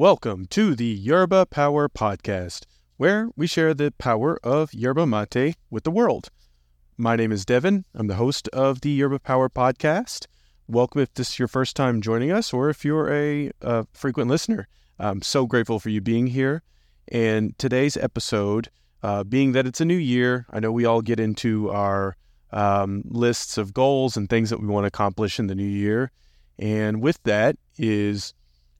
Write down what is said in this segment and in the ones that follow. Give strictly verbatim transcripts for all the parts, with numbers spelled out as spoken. Welcome to the Yerba Power Podcast, where we share the power of yerba mate with the world. My name is Devin. I'm the host of the Yerba Power Podcast. Welcome if this is your first time joining us or if you're a, a frequent listener. I'm so grateful for you being here. And today's episode, uh, being that it's a new year, I know we all get into our um, lists of goals and things that we want to accomplish in the new year. And with that is,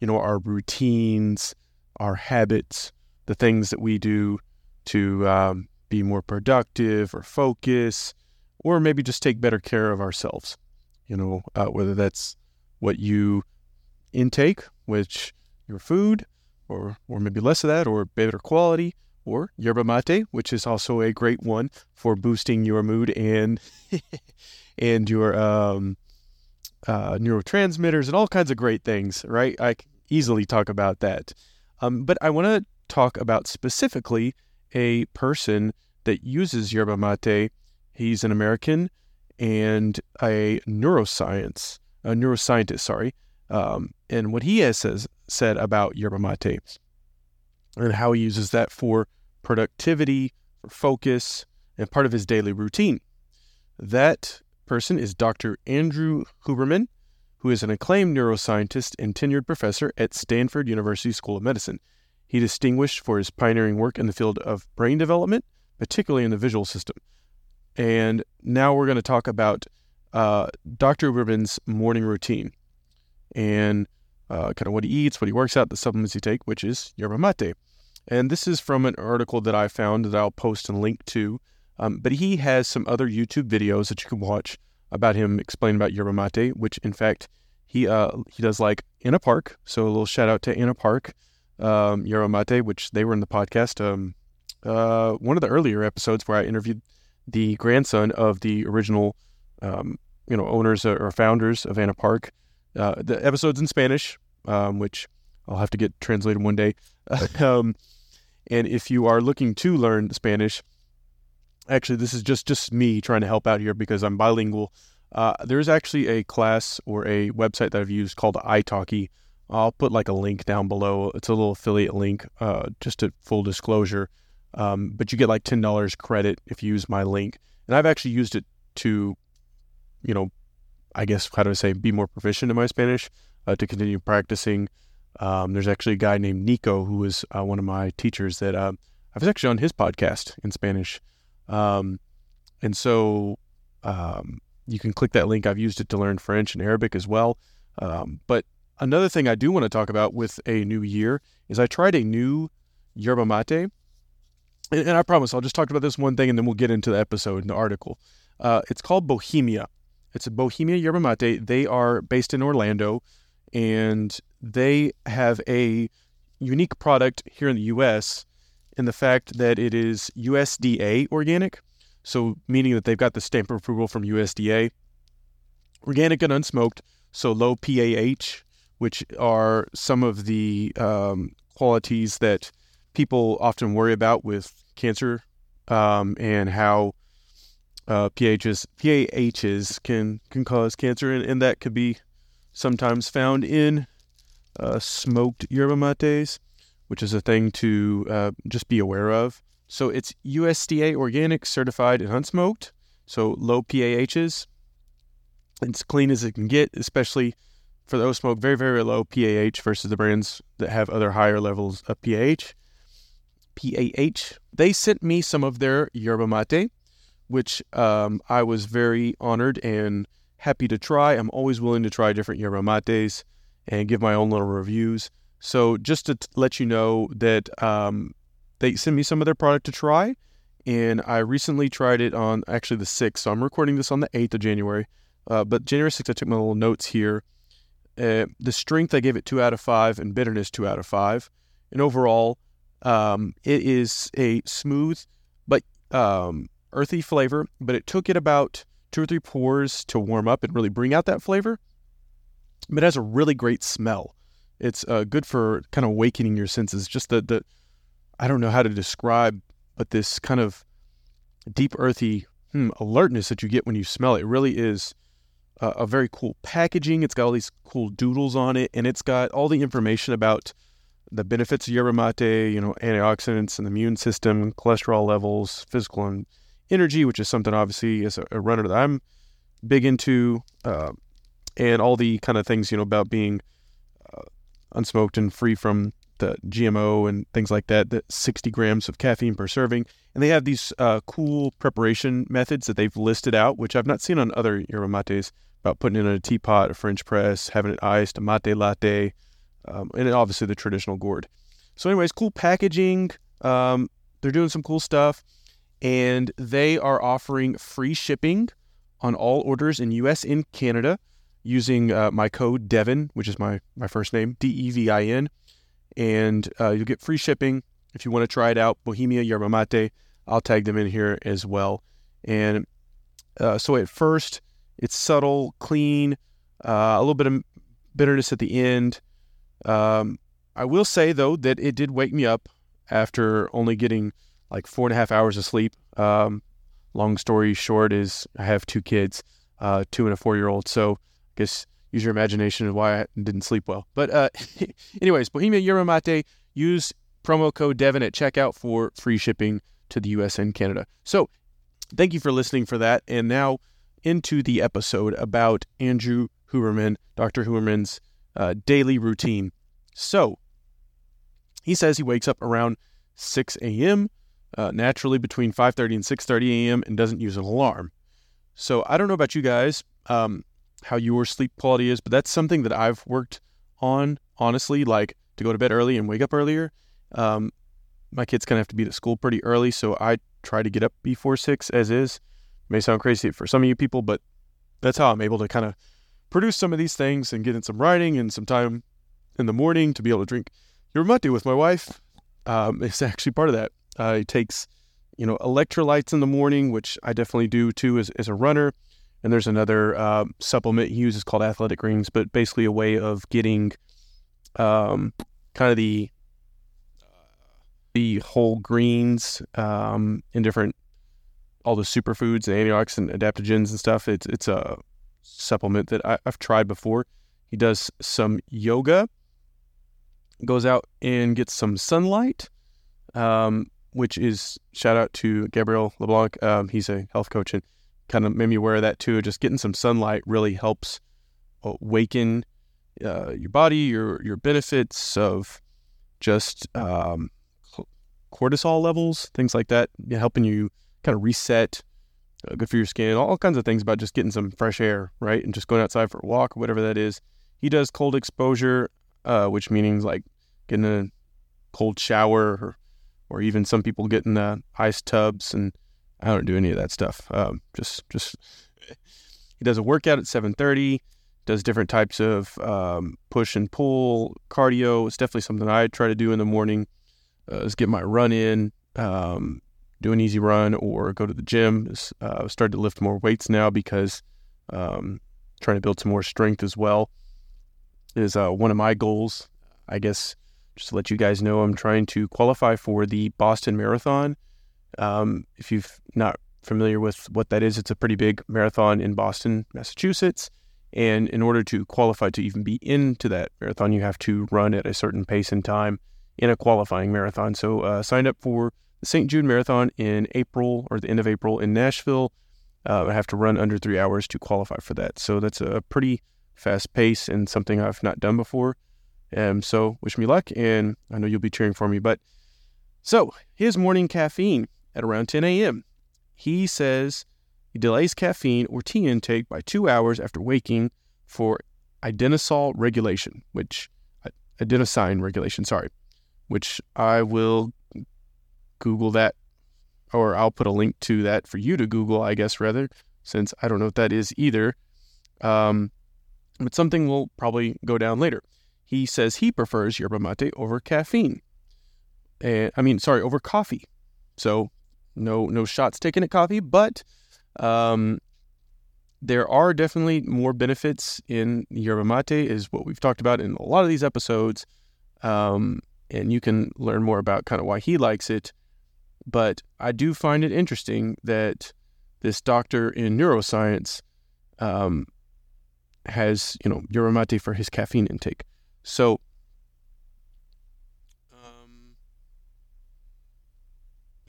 you know, our routines, our habits, the things that we do to um, be more productive or focus, or maybe just take better care of ourselves. You know, uh, whether that's what you intake, which your food, or or maybe less of that, or better quality, or yerba mate, which is also a great one for boosting your mood and and your um, uh, neurotransmitters and all kinds of great things, right? I can easily talk about that. Um, but I want to talk about specifically a person that uses yerba mate. He's an American and a neuroscience, a neuroscientist, sorry. Um, and what he has says, said about yerba mate and how he uses that for productivity, for focus, and part of his daily routine. That person is Doctor Andrew Huberman, who is an acclaimed neuroscientist and tenured professor at Stanford University School of Medicine. He distinguished for his pioneering work in the field of brain development, particularly in the visual system. And now we're going to talk about uh, Doctor Huberman's morning routine and uh, kind of what he eats, what he works out, the supplements he takes, which is yerba mate. And this is from an article that I found that I'll post and link to. Um, but he has some other YouTube videos that you can watch about him explaining about yerba mate, which in fact he uh, he does like Anna Park. So a little shout out to Anna Park, um, yerba mate, which they were in the podcast. Um, uh, one of the earlier episodes where I interviewed the grandson of the original, um, you know, owners or founders of Anna Park. Uh, the episode's in Spanish, um, which I'll have to get translated one day. um, and if you are looking to learn Spanish, actually, this is just, just me trying to help out here because I'm bilingual. Uh, there's actually a class or a website that I've used called italki. I'll put like a link down below. It's a little affiliate link, uh, just to full disclosure. Um, but you get like ten dollars credit if you use my link. And I've actually used it to, you know, I guess, how do I say, be more proficient in my Spanish, uh, to continue practicing. Um, there's actually a guy named Nico, who is uh, one of my teachers that um, I was actually on his podcast in Spanish. Um, and so um, you can click that link. I've used it to learn French and Arabic as well. Um, but another thing I do want to talk about with a new year is I tried a new yerba mate. And I promise I'll just talk about this one thing and then we'll get into the episode and the article. Uh, it's called Bohemia. It's a Bohemia Yerba Mate. They are based in Orlando and they have a unique product here in the U S in the fact that it is U S D A organic. So meaning that they've got the stamp of approval from U S D A. Organic and unsmoked. So low P A H, which are some of the um, qualities that people often worry about with cancer, um, and how uh, P A Hs, P A Hs can, can cause cancer, and, and that could be sometimes found in uh, smoked yerba mates, which is a thing to uh, just be aware of. So it's U S D A organic, certified, and unsmoked, so low P A Hs. It's clean as it can get, especially for those smoke very, very low P A H versus the brands that have other higher levels of P A H. P A H. They sent me some of their yerba mate, which um, I was very honored and happy to try. I'm always willing to try different yerba mates and give my own little reviews. So just to t- let you know that um, they sent me some of their product to try, and I recently tried it on actually the sixth. So I'm recording this on the eighth of January, uh, but January sixth, I took my little notes here. Uh, the strength, I gave it two out of five, and bitterness two out of five, and overall. Um, it is a smooth, but, um, earthy flavor, but it took it about two or three pours to warm up and really bring out that flavor. But it has a really great smell. It's, uh, good for kind of awakening your senses. Just the, the, I don't know how to describe, but this kind of deep earthy hmm, alertness that you get when you smell it, it really is a, a very cool packaging. It's got all these cool doodles on it and it's got all the information about the benefits of yerba mate, you know, antioxidants and the immune system, cholesterol levels, physical and energy, which is something obviously as a, a runner that I'm big into, uh, and all the kind of things, you know, about being uh, unsmoked and free from the G M O and things like that, the sixty grams of caffeine per serving. And they have these uh, cool preparation methods that they've listed out, which I've not seen on other yerba mates, about putting it in a teapot, a French press, having it iced, a mate latte, um, and obviously the traditional gourd. So anyways, cool packaging. Um, they're doing some cool stuff. And they are offering free shipping on all orders in U S and Canada using uh, my code Devin, which is my, my first name, D E V I N. And uh, you'll get free shipping if you want to try it out. Bohemia Yerba Mate. I'll tag them in here as well. And uh, so at first, it's subtle, clean, uh, a little bit of bitterness at the end. Um, I will say, though, that it did wake me up after only getting like four and a half hours of sleep. Um, long story short is I have two kids, uh, two and a four-year-old. So I guess use your imagination of why I didn't sleep well. But uh, anyways, Bohemia Yerba Mate, use promo code Devin at checkout for free shipping to the U S and Canada. So thank you for listening for that. And now into the episode about Andrew Huberman, Doctor Huberman's uh, daily routine. So he says he wakes up around six a.m., uh, naturally between five thirty and six thirty a.m. and doesn't use an alarm. So I don't know about you guys, um, how your sleep quality is, but that's something that I've worked on, honestly, like to go to bed early and wake up earlier. Um, my kids kind of have to be to school pretty early, so I try to get up before six as is. May sound crazy for some of you people, but that's how I'm able to kind of produce some of these things and get in some writing and some time in the morning to be able to drink yerba mate with my wife. Um, it's actually part of that. Uh, it takes, you know, electrolytes in the morning, which I definitely do too as, as a runner. And there's another uh, supplement he uses called Athletic Greens, but basically a way of getting um, kind of the the whole greens um, in different, all the superfoods and antioxidant adaptogens and stuff. It's it's a supplement that I, I've tried before. He does some yoga, goes out and gets some sunlight, um, which is shout out to Gabriel LeBlanc. Um, he's a health coach and kind of made me aware of that too. Just getting some sunlight really helps awaken uh, your body, your your benefits of just um, cortisol levels, things like that, helping you kind of reset, uh, good for your skin, all, all kinds of things about just getting some fresh air, right? And just going outside for a walk or whatever that is. He does cold exposure, uh, which means like getting a cold shower or, or even some people get in the ice tubs, and I don't do any of that stuff. Um, just, just, he does a workout at seven thirty, does different types of um, push and pull, cardio. It's definitely something I try to do in the morning, uh, is get my run in, um, do an easy run or go to the gym. Uh, I've started to lift more weights now because um, trying to build some more strength as well is uh, one of my goals. I guess just to let you guys know, I'm trying to qualify for the Boston Marathon. Um, if you've not familiar with what that is, it's a pretty big marathon in Boston, Massachusetts. And in order to qualify to even be into that marathon, you have to run at a certain pace and time in a qualifying marathon. So uh, signed up for the Saint Jude Marathon in April, or the end of April in Nashville. Uh, I have to run under three hours to qualify for that. So that's a pretty fast pace and something I've not done before. Um, so wish me luck, and I know you'll be cheering for me. But so his morning caffeine at around ten a.m. He says he delays caffeine or tea intake by two hours after waking for adenosine regulation, which adenosine regulation, sorry, which I will Google that, or I'll put a link to that for you to Google, I guess, rather, since I don't know what that is either. Um, but something will probably go down later. He says he prefers yerba mate over caffeine. And, I mean, sorry, over coffee. So no no shots taken at coffee, but um, there are definitely more benefits in yerba mate, is what we've talked about in a lot of these episodes. Um, and you can learn more about kind of why he likes it. But I do find it interesting that this doctor in neuroscience um, has, you know, yerba mate for his caffeine intake. So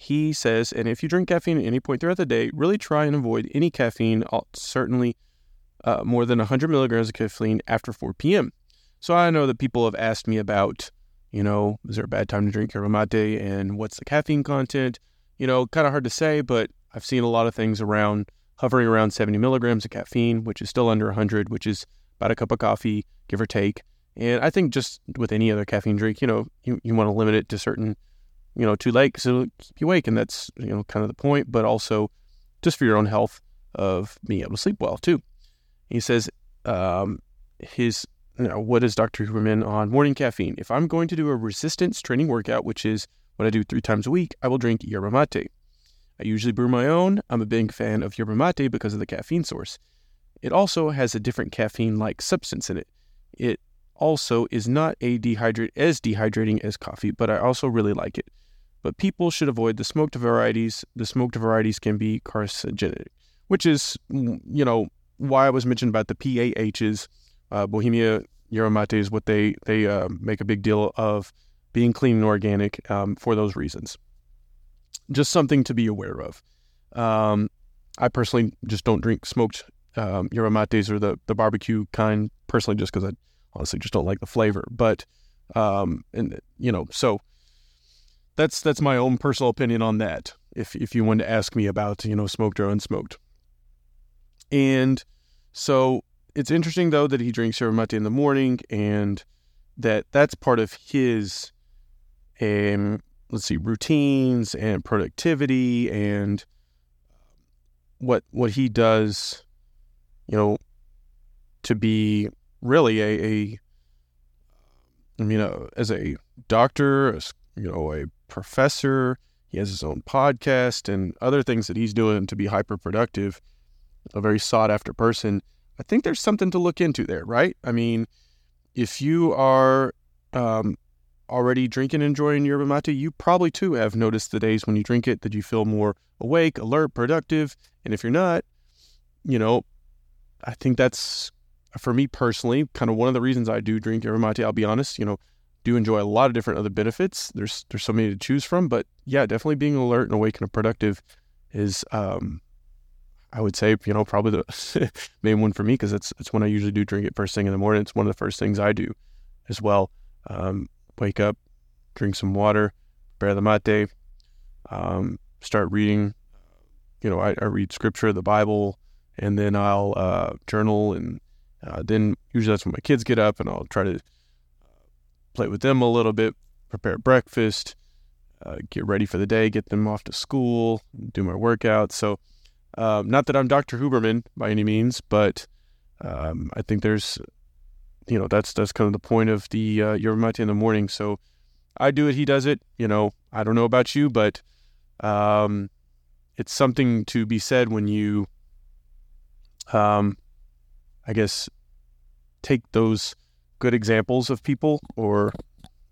he says, and if you drink caffeine at any point throughout the day, really try and avoid any caffeine, certainly uh, more than one hundred milligrams of caffeine after four p.m. So I know that people have asked me about, you know, is there a bad time to drink yerba mate and what's the caffeine content? You know, kind of hard to say, but I've seen a lot of things around hovering around seventy milligrams of caffeine, which is still under one hundred, which is about a cup of coffee, give or take. And I think just with any other caffeine drink, you know, you, you want to limit it to certain, you know, too late because it'll keep you awake. And that's, you know, kind of the point, but also just for your own health of being able to sleep well too. He says, um, his, you know, what is Doctor Huberman on morning caffeine? If I'm going to do a resistance training workout, which is what I do three times a week, I will drink yerba mate. I usually brew my own. I'm a big fan of yerba mate because of the caffeine source. It also has a different caffeine-like substance in it. It also is not a dehydrate as dehydrating as coffee, but I also really like it. But people should avoid the smoked varieties. The smoked varieties can be carcinogenic, which is, you know, why I was mentioned about the P A Hs. Uh, Bohemia Yerba Mate is what they, they uh, make a big deal of being clean and organic um, for those reasons. Just something to be aware of. Um, I personally just don't drink smoked um, yerba mates or the, the barbecue kind personally, just because I honestly just don't like the flavor. But, um, and you know, so that's, that's my own personal opinion on that. If, if you wanted to ask me about, you know, smoked or unsmoked. And so it's interesting though, that he drinks yerba mate in the morning and that that's part of his, um, let's see, routines and productivity and what, what he does, you know, to be really a, a I mean, a, as a doctor, as, you know, a professor, he has his own podcast and other things that he's doing to be hyper productive, a very sought after person. I think there's something to look into there, right? I mean, if you are um, already drinking and enjoying yerba mate, you probably too have noticed the days when you drink it that you feel more awake, alert, productive. And if you're not, you know, I think that's, for me personally, kind of one of the reasons I do drink yerba mate. I'll be honest, you know, do enjoy a lot of different other benefits. There's there's so many to choose from, but yeah, definitely being alert and awake and productive is, um, I would say, you know, probably the main one for me because it's it's when I usually do drink it first thing in the morning. It's one of the first things I do as well. Um, wake up, drink some water, prepare the mate, um, start reading. You know, I, I read scripture, the Bible, and then I'll uh, journal and. Uh, then usually that's when my kids get up and I'll try to play with them a little bit, prepare breakfast, uh, get ready for the day, get them off to school, do my workouts. So um, not that I'm Doctor Huberman by any means, but um, I think there's, you know, that's that's kind of the point of the uh, yerba mate in the morning. So I do it, he does it. You know, I don't know about you, but um, it's something to be said when you... um. I guess, take those good examples of people or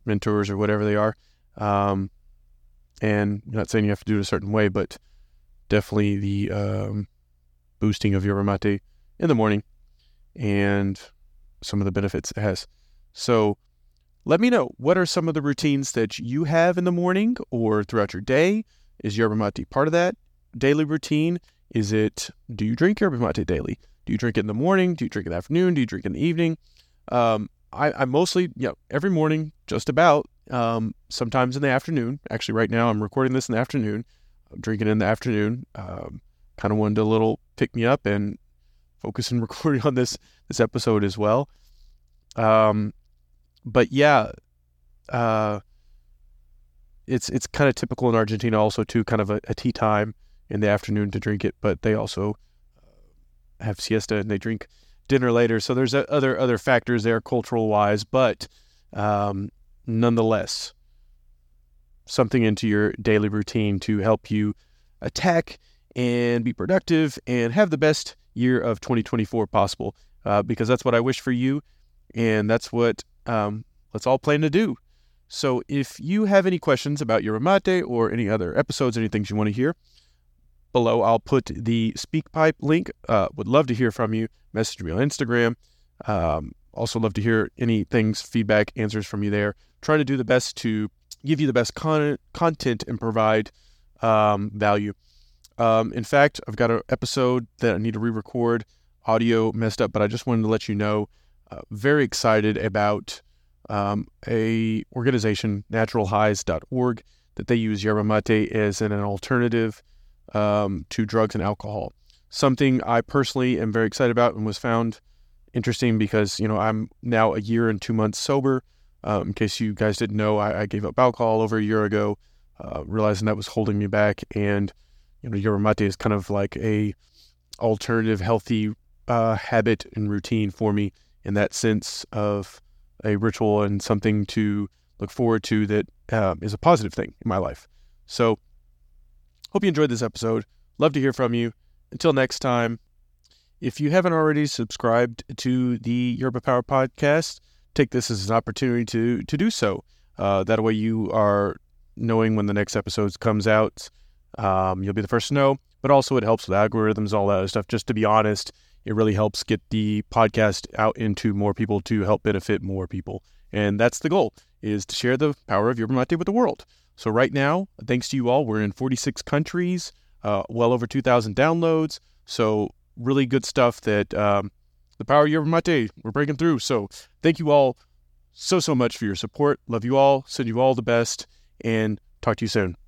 mentors or whatever they are. Um, and I'm not saying you have to do it a certain way, but definitely the um, boosting of yerba mate in the morning and some of the benefits it has. So let me know, what are some of the routines that you have in the morning or throughout your day? Is yerba mate part of that daily routine? Is it, do you drink yerba mate daily? Do you drink it in the morning? Do you drink it in the afternoon? Do you drink it in the evening? Um, I, I mostly, you know, every morning, just about, um, sometimes in the afternoon. Actually, right now, I'm recording this in the afternoon. I'm drinking in the afternoon. Um, kind of wanted to a little pick me up and focus on recording on this this episode as well. Um, but yeah, uh, it's it's kind of typical in Argentina also, too, kind of a, a tea time in the afternoon to drink it. But they also... have siesta and they drink dinner later. So there's other other factors there cultural wise, but um, nonetheless, something into your daily routine to help you attack and be productive and have the best year of twenty twenty-four possible, uh, because that's what I wish for you. And that's what um, let's all plan to do. So if you have any questions about yerba mate or any other episodes, any things you want to hear, below, I'll put the Speak Pipe link. Uh, would love to hear from you. Message me on Instagram. Um, also love to hear any things, feedback, answers from you there. Trying to do the best to give you the best con- content and provide um, value. Um, in fact, I've got an episode that I need to re-record. Audio messed up, but I just wanted to let you know, uh, very excited about um, a organization, Natural Highs dot org, that they use yerba mate as an, an alternative um, to drugs and alcohol. Something I personally am very excited about and was found interesting because, you know, I'm now a year and two months sober. Um, in case you guys didn't know, I, I gave up alcohol over a year ago, uh, realizing that was holding me back. And, you know, yerba mate is kind of like a alternative, healthy uh, habit and routine for me in that sense of a ritual and something to look forward to that uh, is a positive thing in my life. So hope you enjoyed this episode. Love to hear from you. Until next time, if you haven't already subscribed to the Yerba Power Podcast, take this as an opportunity to to do so. Uh, that way you are knowing when the next episode comes out. Um, you'll be the first to know, but also it helps with algorithms, all that other stuff. Just to be honest, it really helps get the podcast out into more people to help benefit more people. And that's the goal, is to share the power of yerba mate with the world. So right now, thanks to you all, we're in forty-six countries. Uh, well over two thousand downloads, so really good stuff that um, the power of yerba mate, we're breaking through. So thank you all so, so much for your support. Love you all, send you all the best, and talk to you soon.